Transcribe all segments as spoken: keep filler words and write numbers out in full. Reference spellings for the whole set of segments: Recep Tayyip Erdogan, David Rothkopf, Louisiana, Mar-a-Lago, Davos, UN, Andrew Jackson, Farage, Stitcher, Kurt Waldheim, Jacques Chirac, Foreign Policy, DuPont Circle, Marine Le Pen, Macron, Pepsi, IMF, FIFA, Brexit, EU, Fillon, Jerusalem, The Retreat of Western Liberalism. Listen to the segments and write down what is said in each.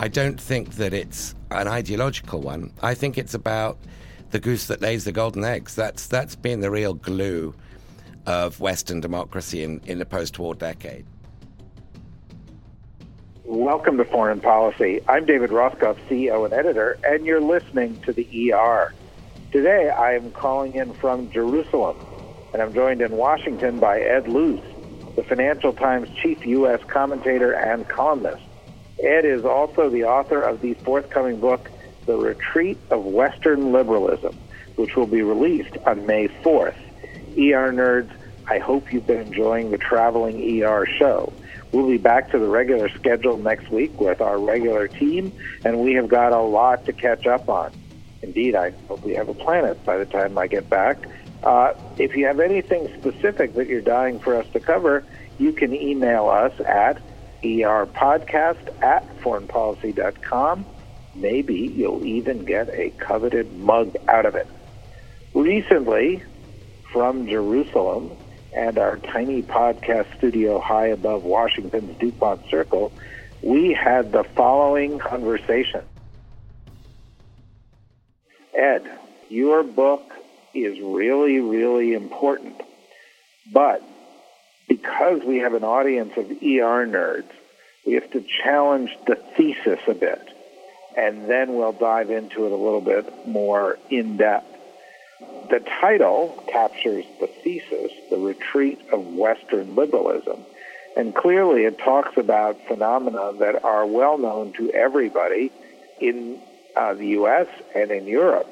I don't think that it's an ideological one. I think it's about the goose that lays the golden eggs. That's that's been the real glue of Western democracy in, in the post-war decade. Welcome to Foreign Policy. I'm David Rothkopf, C E O and editor, and you're listening to the E R. Today, I am calling in from Jerusalem, and I'm joined in Washington by Ed Luce, the Financial Times chief U S commentator and columnist. Ed is also the author of the forthcoming book, The Retreat of Western Liberalism, which will be released on May fourth. E R nerds, I hope you've been enjoying the traveling E R show. We'll be back to the regular schedule next week with our regular team, and we have got a lot to catch up on. Indeed, I hope we have a planet by the time I get back. Uh, if you have anything specific that you're dying for us to cover, you can email us at E R podcast at foreign policy dot com. Maybe you'll even get a coveted mug out of it. Recently, from Jerusalem and our tiny podcast studio high above Washington's DuPont Circle, we had the following conversation. Ed, your book is really, really important, but because we have an audience of E R nerds, we have to challenge the thesis a bit, and then we'll dive into it a little bit more in depth. The title captures the thesis, The Retreat of Western Liberalism, and clearly it talks about phenomena that are well known to everybody in uh, the U S and in Europe,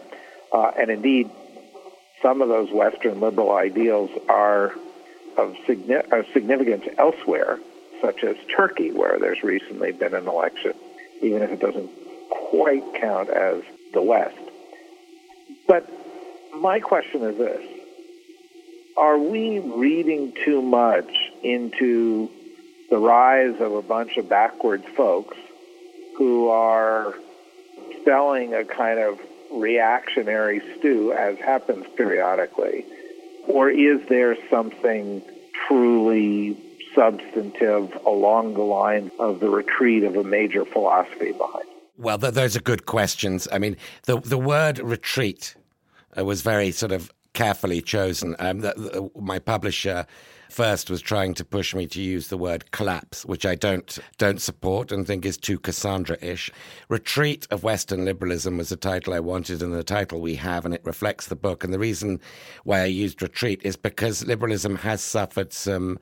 uh, and indeed some of those Western liberal ideals are of significance elsewhere, such as Turkey, where there's recently been an election, even if it doesn't quite count as the West. But my question is this: are we reading too much into the rise of a bunch of backwards folks who are selling a kind of reactionary stew, as happens periodically? Or is there something truly substantive along the line of the retreat of a major philosophy behind? Well, th- those are good questions. I mean, the the word retreat uh, was very sort of carefully chosen. Um, the, the, my publisher first was trying to push me to use the word collapse, which I don't don't support and think is too Cassandra-ish. Retreat of Western Liberalism was the title I wanted and the title we have, and it reflects the book. And the reason why I used retreat is because liberalism has suffered some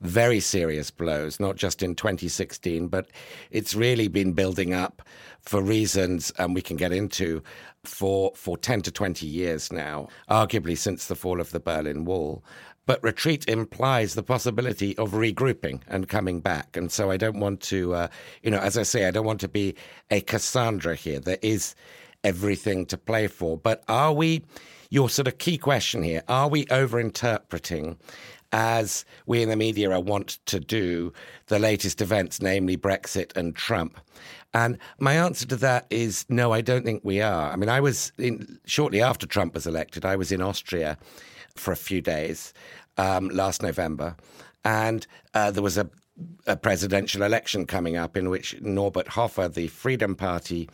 very serious blows, not just in twenty sixteen, but it's really been building up for reasons um, we can get into for, for ten to twenty years now, arguably since the fall of the Berlin Wall. But retreat implies the possibility of regrouping and coming back. And so I don't want to, uh, you know, as I say, I don't want to be a Cassandra here. There is everything to play for. But are we, your sort of key question here, are we overinterpreting, as we in the media are wont to do, the latest events, namely Brexit and Trump? And my answer to that is no, I don't think we are. I mean, I was, in, shortly after Trump was elected, I was in Austria for a few days um, last November, and uh, there was a, a presidential election coming up in which Norbert Hofer, the Freedom Party,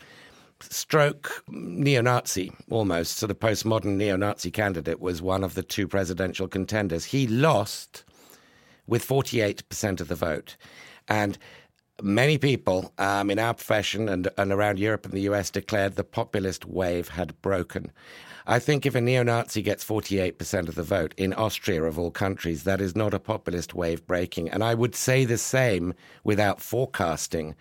stroke neo-Nazi, almost, sort of postmodern neo-Nazi candidate, was one of the two presidential contenders. He lost with forty-eight percent of the vote. And many people um, in our profession and, and around Europe and the U S declared the populist wave had broken. I think if a neo-Nazi gets forty-eight percent of the vote in Austria, of all countries, that is not a populist wave breaking. And I would say the same without forecasting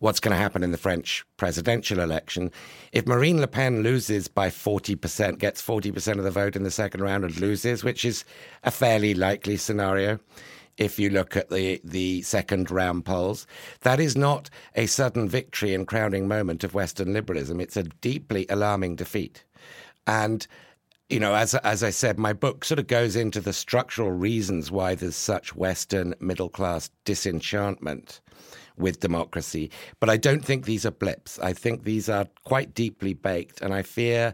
what's going to happen in the French presidential election. If Marine Le Pen loses by forty percent, gets forty percent of the vote in the second round and loses, which is a fairly likely scenario if you look at the, the second round polls, that is not a sudden victory and crowning moment of Western liberalism. It's a deeply alarming defeat. And, you know, as, as I said, my book sort of goes into the structural reasons why there's such Western middle-class disenchantment with democracy. But I don't think these are blips. I think these are quite deeply baked, and I fear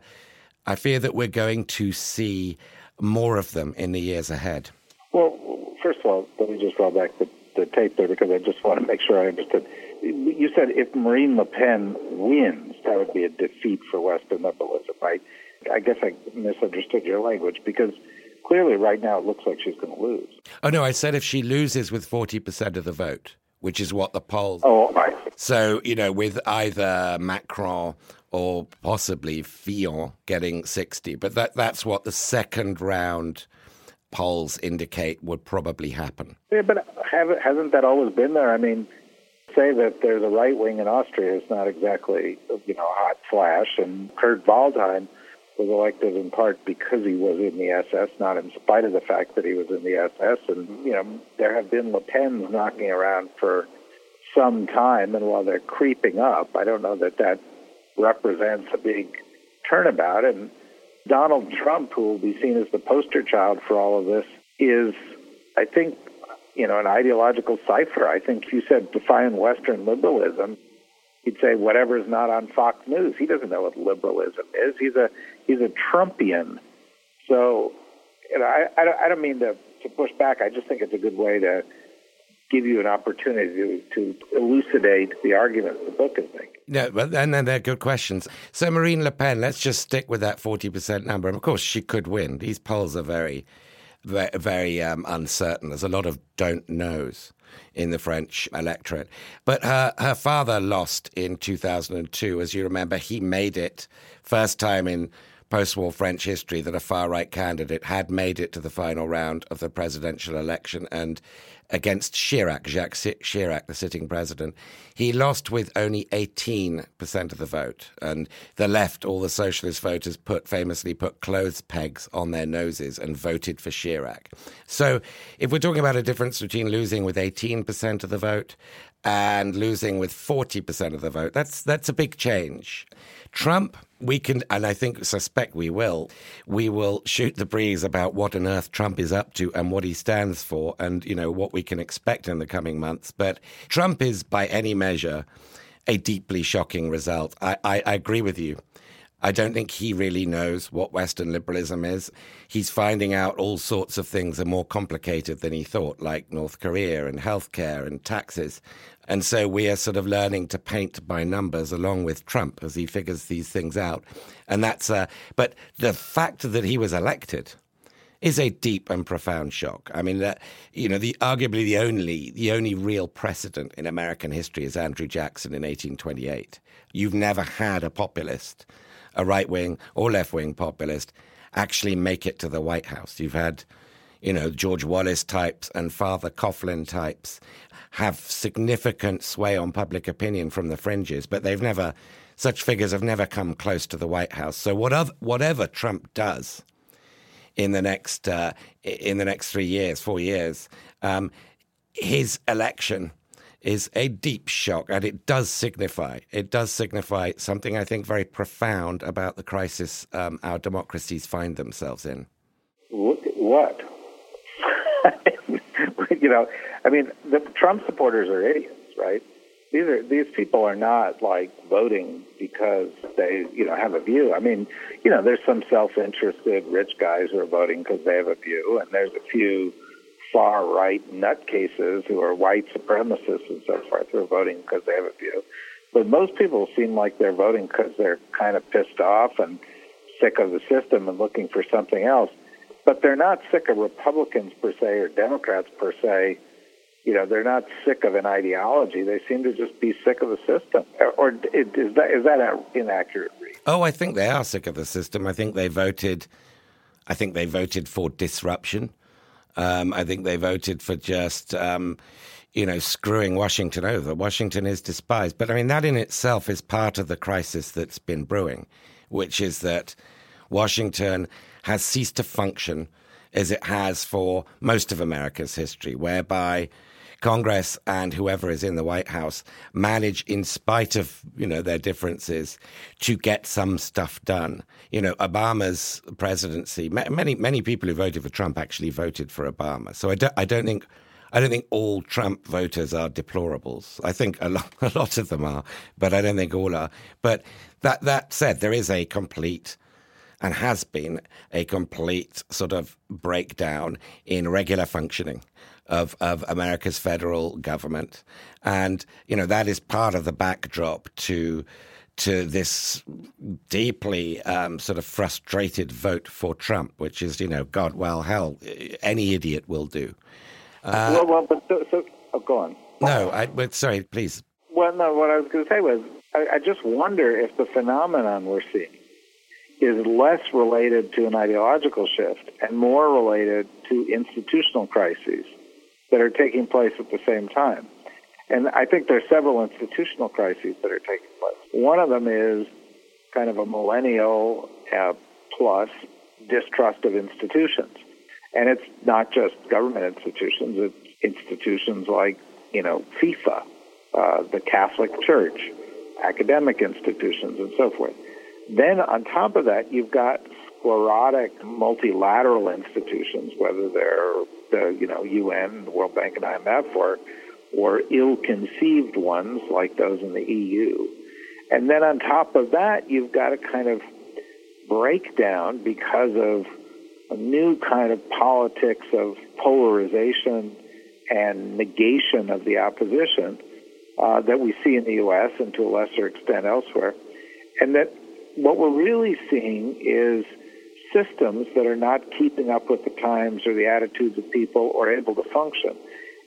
I fear that we're going to see more of them in the years ahead. Well, first of all, let me just draw back the the tape there because I just want to make sure I understood. You said if Marine Le Pen wins, that would be a defeat for Western liberalism. I, I guess I misunderstood your language because clearly right now it looks like she's going to lose. Oh, no, I said if she loses with forty percent of the vote, which is what the polls... Oh, right. So, you know, with either Macron or possibly Fillon getting sixty. But that that's what the second round polls indicate would probably happen. Yeah, but haven't, hasn't that always been there? I mean, say that there's a right wing in Austria is not exactly, you know, a hot flash. And Kurt Waldheim was elected in part because he was in the S S, not in spite of the fact that he was in the S S. And, you know, there have been Le Pens knocking around for some time. And while they're creeping up, I don't know that that represents a big turnabout. And Donald Trump, who will be seen as the poster child for all of this, is, I think, you know, an ideological cipher. I think you said define Western liberalism. He'd say whatever is not on Fox News. He doesn't know what liberalism is. He's a he's a Trumpian. So, you know, I, I, don't, I don't mean to, to push back. I just think it's a good way to give you an opportunity to, to elucidate the arguments the book is making. No, but and then they're good questions. So Marine Le Pen, let's just stick with that forty percent number. And of course, she could win. These polls are very, very, very um, uncertain. There's a lot of don't knows in the French electorate. But her, her father lost in two thousand two. As you remember, he made it first time in post-war French history that a far-right candidate had made it to the final round of the presidential election. And against Chirac, Jacques Chirac, the sitting president, he lost with only eighteen percent of the vote. And the left, all the socialist voters, put famously put clothes pegs on their noses and voted for Chirac. So if we're talking about a difference between losing with eighteen percent of the vote and losing with forty percent of the vote, that's that's a big change. Trump, we can, and I think suspect we will, we will shoot the breeze about what on earth Trump is up to and what he stands for and, you know, what we can expect in the coming months. But Trump is, by any measure, a deeply shocking result. I, I, I agree with you. I don't think he really knows what Western liberalism is. He's finding out all sorts of things are more complicated than he thought, like North Korea and healthcare and taxes. And so we are sort of learning to paint by numbers along with Trump as he figures these things out. And that's, uh, but the fact that he was elected is a deep and profound shock. I mean, that, you know, the arguably the only the only real precedent in American history is Andrew Jackson in eighteen twenty-eight. You've never had a populist, a right-wing or left-wing populist, actually make it to the White House. You've had, you know, George Wallace types and Father Coughlin types have significant sway on public opinion from the fringes, but they've never, such figures have never come close to the White House. So whatever, whatever Trump does in the next uh, in the next three years, four years, um, his election is a deep shock, and it does signify, it does signify something I think very profound about the crisis um, our democracies find themselves in. What? You know, I mean, the Trump supporters are idiots, right? These are these people are not, like, voting because they, you know, have a view. I mean, you know, there's some self-interested rich guys who are voting because they have a view, and there's a few far-right nutcases who are white supremacists and so forth who are voting because they have a view. But most people seem like they're voting because they're kind of pissed off and sick of the system and looking for something else. But they're not sick of Republicans per se or Democrats per se. You know, they're not sick of an ideology. They seem to just be sick of the system. Or is that is that an inaccurate read? Oh, I think they are sick of the system. I think they voted. I think they voted for disruption. Um, I think they voted for just, um, you know, screwing Washington over. Washington is despised. But, I mean, that in itself is part of the crisis that's been brewing, which is that Washington has ceased to function as it has for most of America's history, whereby Congress and whoever is in the White House manage, in spite of, you know, their differences, to get some stuff done. You know, Obama's presidency, many, many people who voted for Trump actually voted for Obama. So I don't, I don't think, I don't think all Trump voters are deplorables. I think a lot, a lot of them are, but I don't think all are. But that, that said, there is a complete, and has been a complete sort of breakdown in regular functioning of, of America's federal government. And, you know, that is part of the backdrop to to this deeply um, sort of frustrated vote for Trump, which is, you know, God, well, hell, any idiot will do. Uh, well, well, but so, so oh, go on. No, I, sorry, please. Well, no, what I was going to say was, I, I just wonder if the phenomenon we're seeing is less related to an ideological shift and more related to institutional crises that are taking place at the same time. And I think there are several institutional crises that are taking place. One of them is kind of a millennial uh, plus distrust of institutions. And it's not just government institutions, it's institutions like, you know, FIFA, uh, the Catholic Church, academic institutions, and so forth. Then on top of that, you've got sclerotic multilateral institutions, whether they're the, you know, U N, World Bank, and I M F, or or ill-conceived ones like those in the E U. And then on top of that, you've got a kind of breakdown because of a new kind of politics of polarization and negation of the opposition uh, that we see in the U S and to a lesser extent elsewhere. And that what we're really seeing is systems that are not keeping up with the times or the attitudes of people or able to function.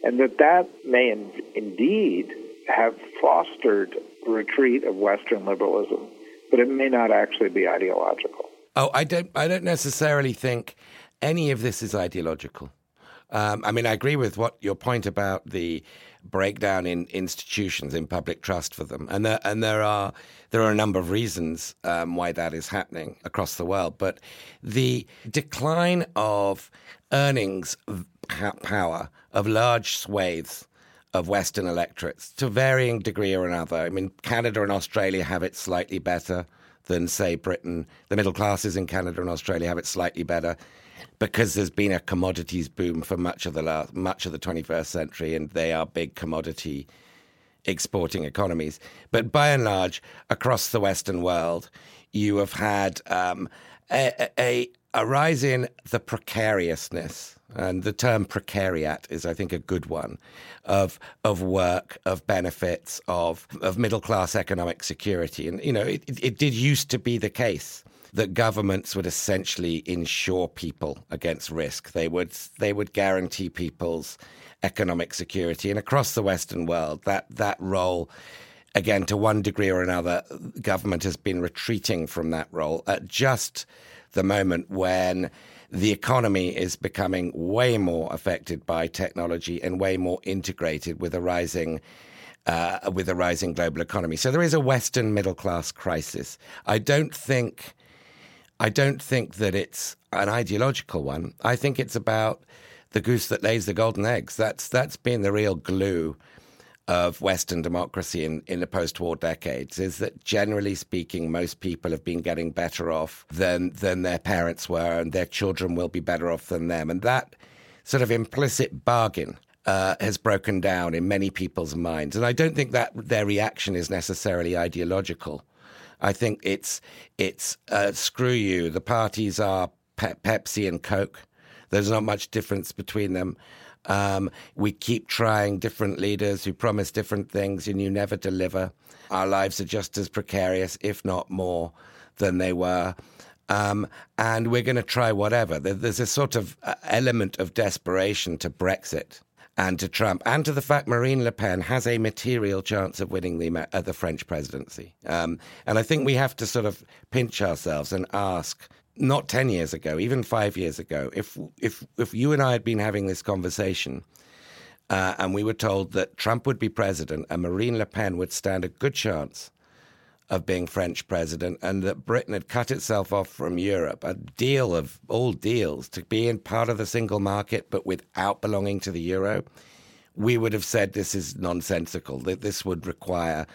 And that that may in, indeed have fostered the retreat of Western liberalism, but it may not actually be ideological. Oh, I don't. I don't necessarily think any of this is ideological. Um, I mean, I agree with what your point about the breakdown in institutions, in public trust for them, and there and there are there are a number of reasons um, why that is happening across the world. But the decline of earnings power of large swathes of Western electorates to varying degree or another. I mean, Canada and Australia have it slightly better than, say, Britain. The middle classes in Canada and Australia have it slightly better because there's been a commodities boom for much of the last, much of the twenty-first century, and they are big commodity exporting economies. But by and large, across the Western world, you have had um, a, a, a rise in the precariousness, and the term precariat is, I think, a good one, of of work, of benefits, of of middle-class economic security. And, you know, it, it did used to be the case that governments would essentially insure people against risk. They would they would guarantee people's economic security. And across the Western world, that that role, again, to one degree or another, government has been retreating from that role at just the moment when the economy is becoming way more affected by technology and way more integrated with a rising uh, with a rising global economy. So there is a Western middle class crisis. I don't think I don't think that it's an ideological one. I think it's about the goose that lays the golden eggs. That's that's been the real glue of Western democracy in, in the post-war decades, is that generally speaking, most people have been getting better off than than their parents were, and their children will be better off than them. And that sort of implicit bargain uh, has broken down in many people's minds. And I don't think that their reaction is necessarily ideological. I think it's, it's uh, screw you. The parties are pe- Pepsi and Coke. There's not much difference between them. Um, we keep trying different leaders who promise different things and you never deliver. Our lives are just as precarious, if not more, than they were. Um, and we're going to try whatever. There's a sort of element of desperation to Brexit and to Trump and to the fact Marine Le Pen has a material chance of winning the, uh, the French presidency. Um, and I think we have to sort of pinch ourselves and ask, not ten years ago, even five years ago, if if if you and I had been having this conversation uh, and we were told that Trump would be president and Marine Le Pen would stand a good chance of being French president, and that Britain had cut itself off from Europe, a deal of all deals to be in part of the single market but without belonging to the euro, we would have said this is nonsensical, that this would require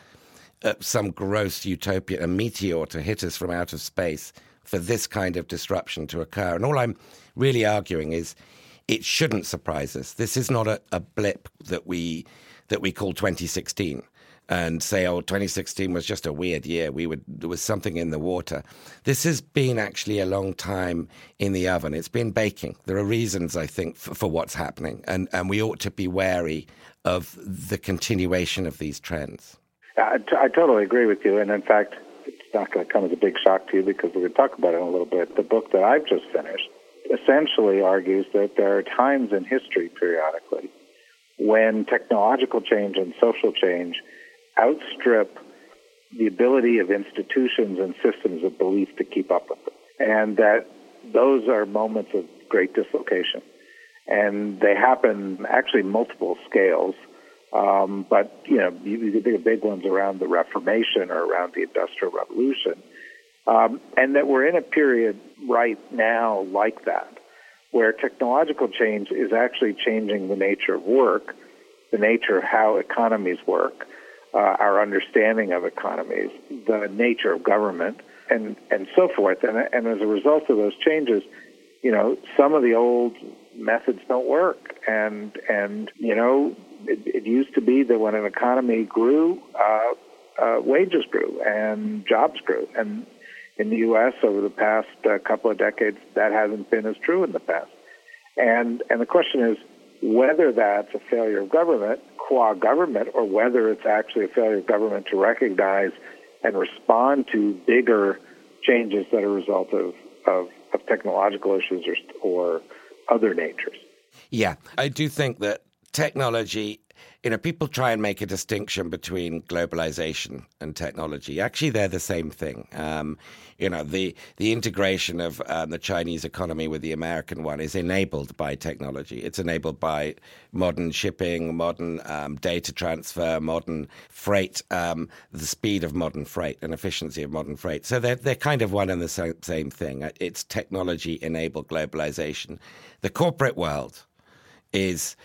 uh, some gross utopia, a meteor to hit us from out of space for this kind of disruption to occur. And all I'm really arguing is it shouldn't surprise us. This is not a, a blip that we that we call twenty sixteen. and say, oh, twenty sixteen was just a weird year. We would, there was something in the water. This has been actually a long time in the oven. It's been baking. There are reasons, I think, for, for what's happening. And, and we ought to be wary of the continuation of these trends. I, t- I totally agree with you. And in fact, it's not going to come as a big shock to you because we're going to talk about it in a little bit. The book that I've just finished essentially argues that there are times in history periodically when technological change and social change outstrip the ability of institutions and systems of belief to keep up with them. And that those are moments of great dislocation. And they happen actually multiple scales. Um, but, you know, you can think of big ones around the Reformation or around the Industrial Revolution. Um, and that we're in a period right now like that, where technological change is actually changing the nature of work, the nature of how economies work, Uh, our understanding of economies, the nature of government, and, and so forth. And, and as a result of those changes, you know, some of the old methods don't work. And, and you know, it, it used to be that when an economy grew, uh, uh, wages grew and jobs grew. And in the U S over the past uh, couple of decades, that hasn't been as true in the past. And, and the question is whether that's a failure of government, qua government, or whether it's actually a failure of government to recognize and respond to bigger changes that are a result of, of, of technological issues or, or other natures. Yeah, I do think that technology, you know, people try and make a distinction between globalization and technology. Actually, they're the same thing. Um, you know, the the integration of um, the Chinese economy with the American one is enabled by technology. It's enabled by modern shipping, modern um, data transfer, modern freight, um, the speed of modern freight and efficiency of modern freight. So they're, they're kind of one and the same, same thing. It's technology-enabled globalization. The corporate world is...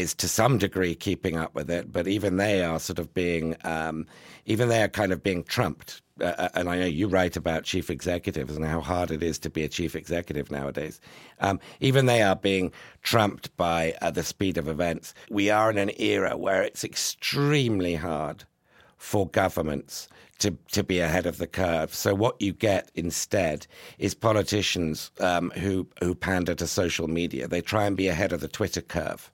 is to some degree keeping up with it, but even they are sort of being, um, even they are kind of being trumped. Uh, and I know you write about chief executives and how hard it is to be a chief executive nowadays. Um, even they are being trumped by uh, the speed of events. We are in an era where it's extremely hard for governments to, to be ahead of the curve. So what you get instead is politicians um, who, who pander to social media. They try and be ahead of the Twitter curve.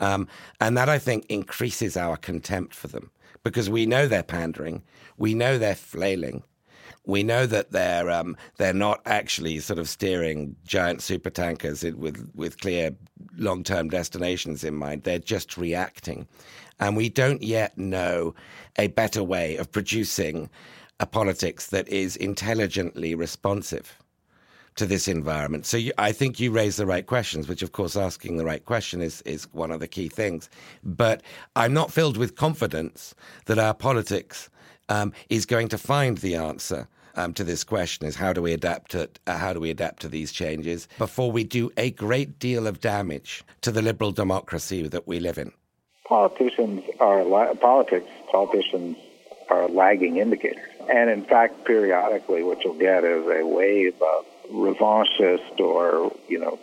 Um, and that, I think, increases our contempt for them because we know they're pandering, we know they're flailing, we know that they're um, they're not actually sort of steering giant supertankers with, with clear long-term destinations in mind. They're just reacting. And we don't yet know a better way of producing a politics that is intelligently responsive to this environment. So you, I think you raise the right questions, which of course asking the right question is, is one of the key things. But I'm not filled with confidence that our politics um, is going to find the answer um, to this question is how do we adapt to uh, how do we adapt to these changes before we do a great deal of damage to the liberal democracy that we live in. Politicians are la- politics. Politicians are lagging indicators, and in fact, periodically, what you'll get is a wave of revanchist or, you know,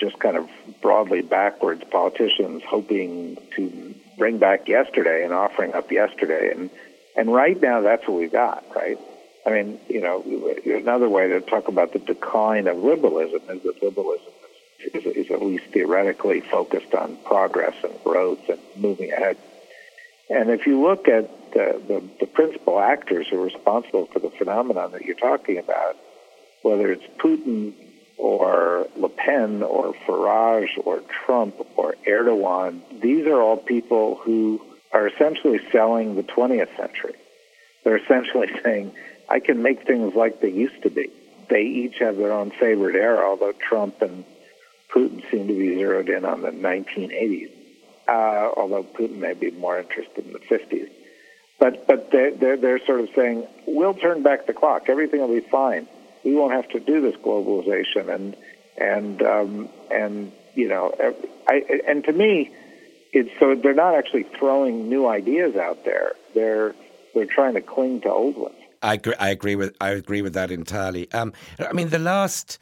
just kind of broadly backwards politicians hoping to bring back yesterday and offering up yesterday. And and right now, that's what we've got, right? I mean, you know, another way to talk about the decline of liberalism is that liberalism is, is, is at least theoretically focused on progress and growth and moving ahead. And if you look at the, the, the principal actors who are responsible for the phenomenon that you're talking about, whether it's Putin or Le Pen or Farage or Trump or Erdogan, these are all people who are essentially selling the twentieth century. They're essentially saying, I can make things like they used to be. They each have their own favorite era, although Trump and Putin seem to be zeroed in on the nineteen eighties, uh, although Putin may be more interested in the fifties. But, but they're, they're, they're sort of saying, we'll turn back the clock. Everything will be fine. We won't have to do this globalization, and and um, and you know, I, and to me, it's so they're not actually throwing new ideas out there. They're they're trying to cling to old ones. I agree, I agree with I agree with that entirely. Um, I mean, the last,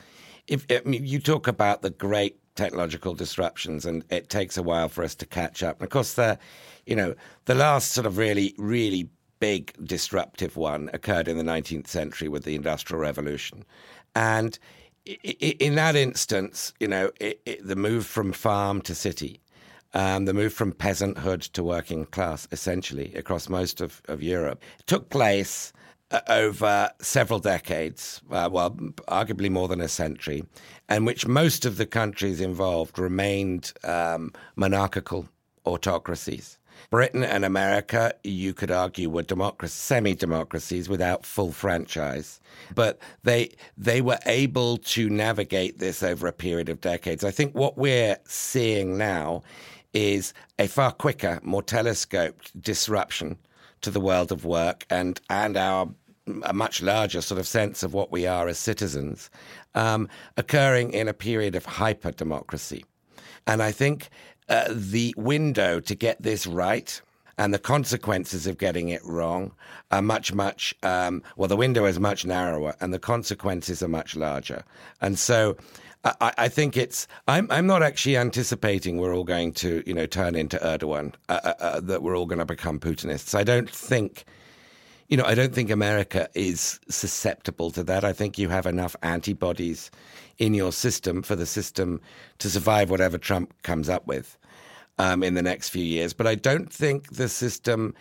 if I mean, you talk about the great technological disruptions, and it takes a while for us to catch up. And of course, the you know, the last sort of really, really big disruptive one occurred in the nineteenth century with the Industrial Revolution. And in that instance, you know, it, it, the move from farm to city, um, the move from peasanthood to working class, essentially, across most of, of Europe, took place over several decades, uh, well, arguably more than a century, in which most of the countries involved remained um, monarchical autocracies. Britain and America, you could argue, were democracy, semi-democracies without full franchise. But they they were able to navigate this over a period of decades. I think what we're seeing now is a far quicker, more telescoped disruption to the world of work and, and our a much larger sort of sense of what we are as citizens, um, occurring in a period of hyper-democracy. And I think uh, the window to get this right and the consequences of getting it wrong are much, much, um, well, the window is much narrower and the consequences are much larger. And so I, I think it's, I'm, I'm not actually anticipating we're all going to, you know, turn into Erdogan, uh, uh, uh, that we're all going to become Putinists. I don't think, you know, I don't think America is susceptible to that. I think you have enough antibodies in your system for the system to survive whatever Trump comes up with um, in the next few years. But I don't think the system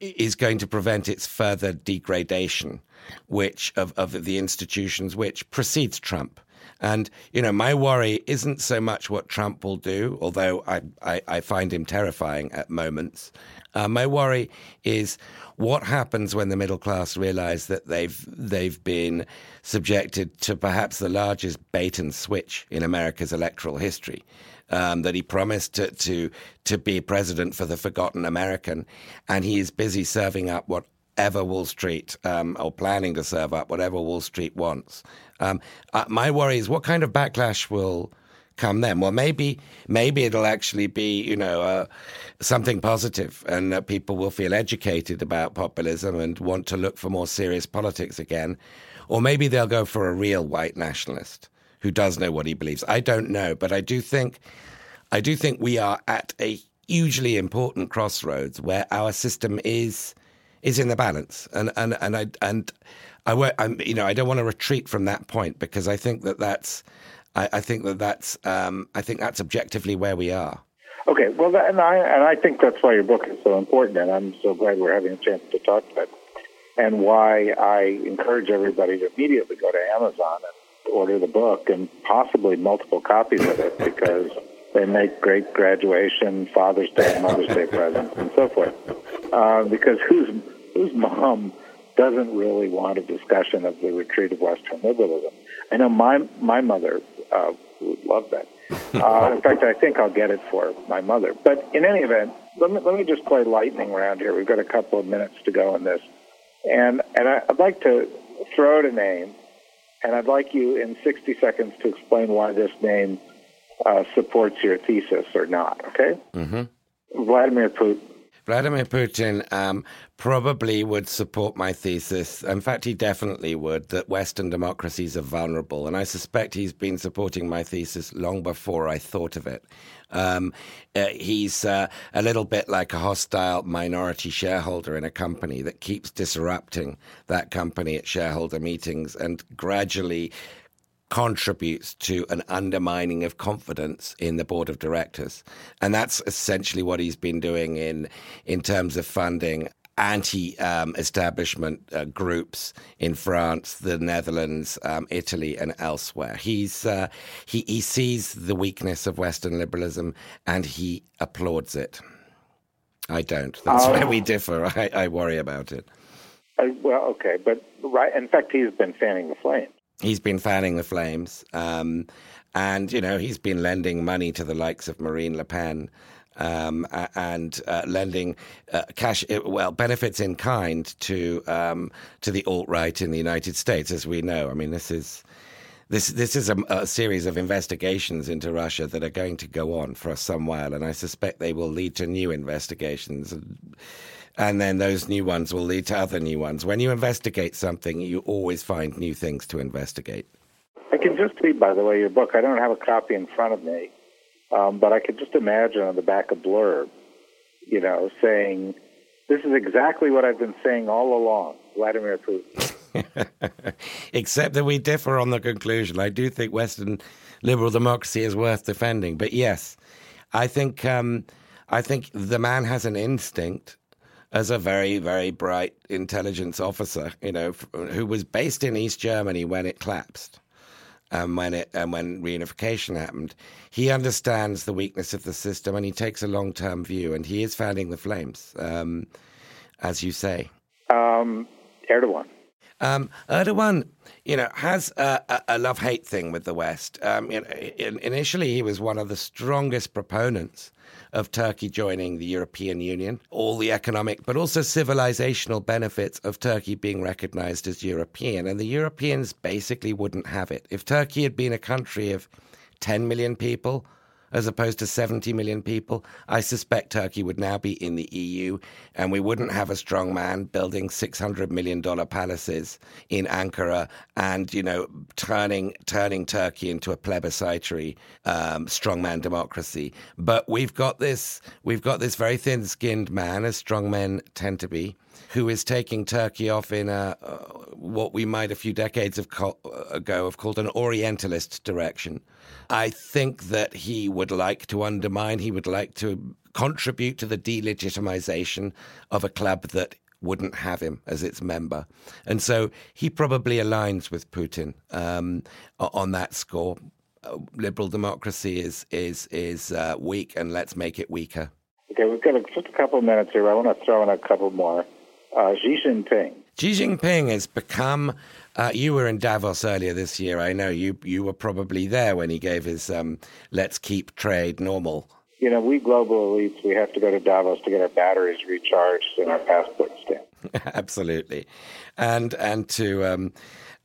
is going to prevent its further degradation, which of, of the institutions which precedes Trump. And, you know, my worry isn't so much what Trump will do, although I, I, I find him terrifying at moments. Uh, my worry is what happens when the middle class realize that they've they've been subjected to perhaps the largest bait and switch in America's electoral history, um, that he promised to, to to be president for the forgotten American, and he is busy serving up what ever Wall Street, um, or planning to serve up whatever Wall Street wants. Um, uh, my worry is what kind of backlash will come then? Well, maybe maybe it'll actually be, you know, uh, something positive, and uh, people will feel educated about populism and want to look for more serious politics again. Or maybe they'll go for a real white nationalist who does know what he believes. I don't know, but I do think I do think we are at a hugely important crossroads where our system is. is in the balance, and and and I and I won't, I'm, you know, I don't want to retreat from that point because I think that that's, I, I think that that's, um, I think that's objectively where we are. Okay, well, that, and I and I think that's why your book is so important, and I'm so glad we're having a chance to talk about it, and why I encourage everybody to immediately go to Amazon and order the book and possibly multiple copies of it because they make great graduation, Father's Day, Mother's Day presents, and so forth. Uh, because who's whose mom doesn't really want a discussion of the retreat of Western liberalism? I know my my mother uh, would love that. Uh, in fact, I think I'll get it for my mother. But in any event, let me let me just play lightning round here. We've got a couple of minutes to go on this, and and I, I'd like to throw out a name, and I'd like you in sixty seconds to explain why this name uh, supports your thesis or not. Okay? Mm-hmm. Vladimir Putin. Vladimir Putin um, probably would support my thesis. In fact, he definitely would, that Western democracies are vulnerable. And I suspect he's been supporting my thesis long before I thought of it. Um, uh, he's uh, a little bit like a hostile minority shareholder in a company that keeps disrupting that company at shareholder meetings and gradually contributes to an undermining of confidence in the board of directors. And that's essentially what he's been doing in in terms of funding anti-establishment um, uh, groups in France, the Netherlands, um, Italy, and elsewhere. He's uh, he, he sees the weakness of Western liberalism and he applauds it. I don't. That's um, where we differ. I, I worry about it. Uh, well, okay. But right, in fact, he's been fanning the flame. He's been fanning the flames, um, and, you know, he's been lending money to the likes of Marine Le Pen um, and uh, lending uh, cash, well, benefits in kind to um, to the alt-right in the United States, as we know. I mean, this is this this is a, a series of investigations into Russia that are going to go on for some while, and I suspect they will lead to new investigations. And then those new ones will lead to other new ones. When you investigate something, you always find new things to investigate. I can just read, by the way, your book. I don't have a copy in front of me, um, but I could just imagine on the back of Blurb you know, saying, this is exactly what I've been saying all along, Vladimir Putin. Except that we differ on the conclusion. I do think Western liberal democracy is worth defending. But yes, I think um, I think the man has an instinct as a very, very bright intelligence officer, you know, who was based in East Germany when it collapsed. And when it and when reunification happened, he understands the weakness of the system, and he takes a long-term view, and he is fanning the flames, um, as you say. Um, Erdogan. Um, Erdogan, you know, has a, a, a love-hate thing with the West. Um, you know, in, initially, he was one of the strongest proponents of Turkey joining the European Union, all the economic but also civilizational benefits of Turkey being recognized as European. And the Europeans basically wouldn't have it. If Turkey had been a country of ten million people as opposed to seventy million people, I suspect Turkey would now be in the E U, and we wouldn't have a strong man building six hundred million dollars palaces in Ankara and, you know, turning turning Turkey into a plebiscitary um, strongman democracy. But we've got this we've got this very thin-skinned man, as strongmen tend to be, who is taking Turkey off in a uh, what we might a few decades of co- ago have called an Orientalist direction. I think that he would like to undermine, he would like to contribute to the delegitimization of a club that wouldn't have him as its member. And so he probably aligns with Putin um, on that score. Uh, liberal democracy is, is, is uh, weak, and let's make it weaker. Okay, we've got just a couple of minutes here. I want to throw in a couple more. Uh, Xi Jinping. Xi Jinping has become, uh, you were in Davos earlier this year. I know you you were probably there when he gave his um, let's keep trade normal. You know, we global elites, we have to go to Davos to get our batteries recharged and our passports stamped. Absolutely. And and to um,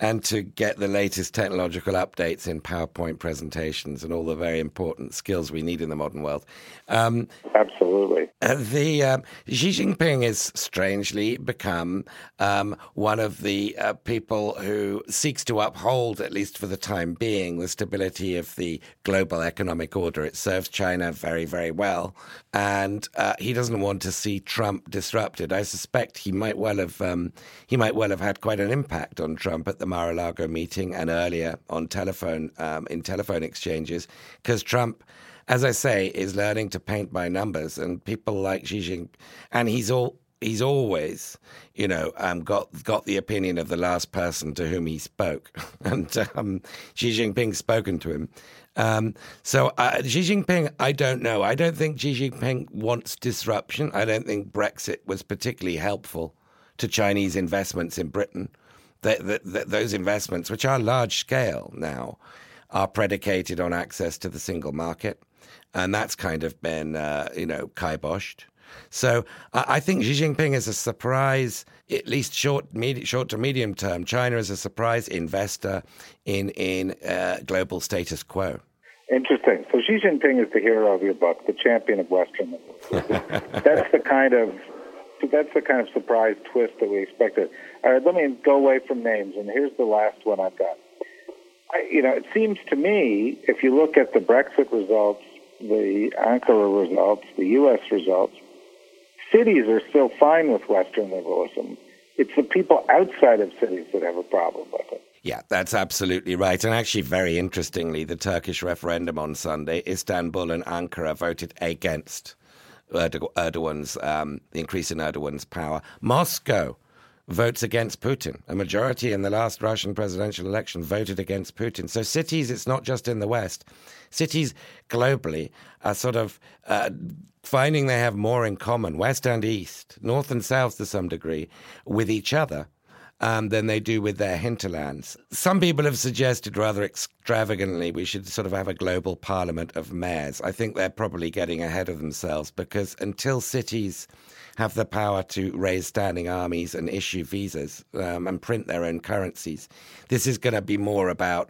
and to get the latest technological updates in PowerPoint presentations and all the very important skills we need in the modern world. Um, Absolutely. The uh, Xi Jinping has strangely become um, one of the uh, people who seeks to uphold, at least for the time being, the stability of the global economic order. It serves China very, very well. And uh, he doesn't want to see Trump disrupted. I suspect he might well have um, he might well have had quite an impact on Trump at the Mar-a-Lago meeting and earlier on telephone um, in telephone exchanges, because Trump, as I say, is learning to paint by numbers, and people like Xi Jinping, and he's all he's always, you know, um, got got the opinion of the last person to whom he spoke, and um, Xi Jinping's spoken to him. Um, so uh, Xi Jinping, I don't know. I don't think Xi Jinping wants disruption. I don't think Brexit was particularly helpful to Chinese investments in Britain. That, that, that those investments, which are large scale now, are predicated on access to the single market. And that's kind of been, uh, you know, kiboshed. So uh, I think Xi Jinping is a surprise, at least short, med- short to medium term. China is a surprise investor in, in uh, global status quo. Interesting. So Xi Jinping is the hero of your book, the champion of Western liberalism. That's the kind of... That's the kind of surprise twist that we expected. All right, let me go away from names, and here's the last one I've got. I, you know, it seems to me, if you look at the Brexit results, the Ankara results, the U S results, cities are still fine with Western liberalism. It's the people outside of cities that have a problem with it. Yeah, that's absolutely right. And actually, very interestingly, the Turkish referendum on Sunday, Istanbul and Ankara voted against Erdogan's um, the increase in Erdogan's power. Moscow votes against Putin. A majority in the last Russian presidential election voted against Putin. So cities, it's not just in the West. Cities globally are sort of uh, finding they have more in common, West and East, North and South to some degree, with each other Um, than they do with their hinterlands. Some people have suggested rather extravagantly we should sort of have a global parliament of mayors. I think they're probably getting ahead of themselves, because until cities have the power to raise standing armies and issue visas um, and print their own currencies, this is going to be more about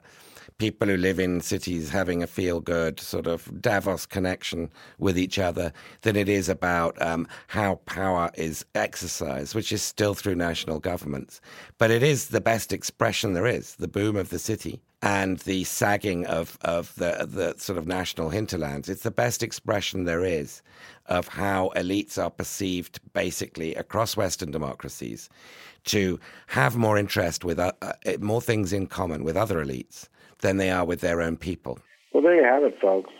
people who live in cities having a feel-good sort of Davos connection with each other than it is about um, how power is exercised, which is still through national governments. But it is the best expression there is, the boom of the city and the sagging of, of the, the sort of national hinterlands. It's the best expression there is of how elites are perceived basically across Western democracies to have more interest with uh, more things in common with other elites than they are with their own people. Well, there you have it, folks.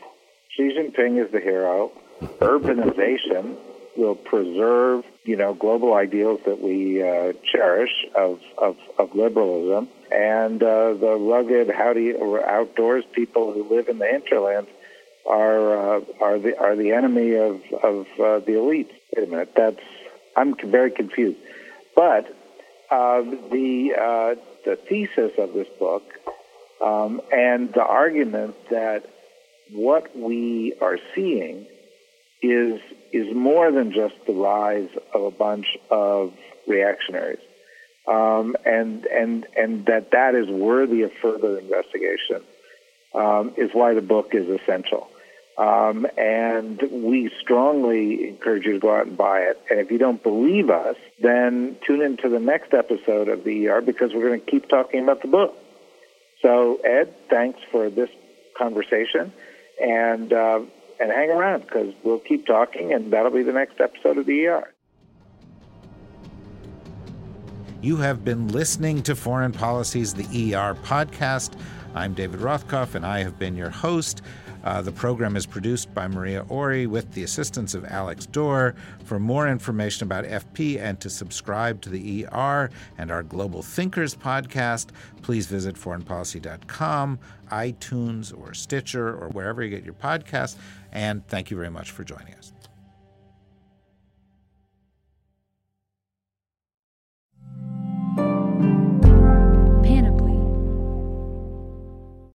Xi Jinping is the hero. Urbanization will preserve, you know, global ideals that we uh, cherish of, of, of liberalism. And uh, the rugged, howdy, outdoors people who live in the hinterland are uh, are the are the enemy of of uh, the elites. Wait a minute, that's I'm very confused. But uh, the uh, the thesis of this book um, and the argument that what we are seeing is is more than just the rise of a bunch of reactionaries. Um, and and and that that is worthy of further investigation um, is why the book is essential. Um, and we strongly encourage you to go out and buy it. And if you don't believe us, then tune into the next episode of the E R because we're going to keep talking about the book. So, Ed, thanks for this conversation, and uh, and hang around because we'll keep talking, and that'll be the next episode of the E R. You have been listening to Foreign Policy's The E R Podcast. I'm David Rothkopf, and I have been your host. Uh, the program is produced by Maria Ori with the assistance of Alex Dorr. For more information about F P and to subscribe to The E R and our Global Thinkers podcast, please visit foreign policy dot com, iTunes, or Stitcher, or wherever you get your podcasts. And thank you very much for joining us.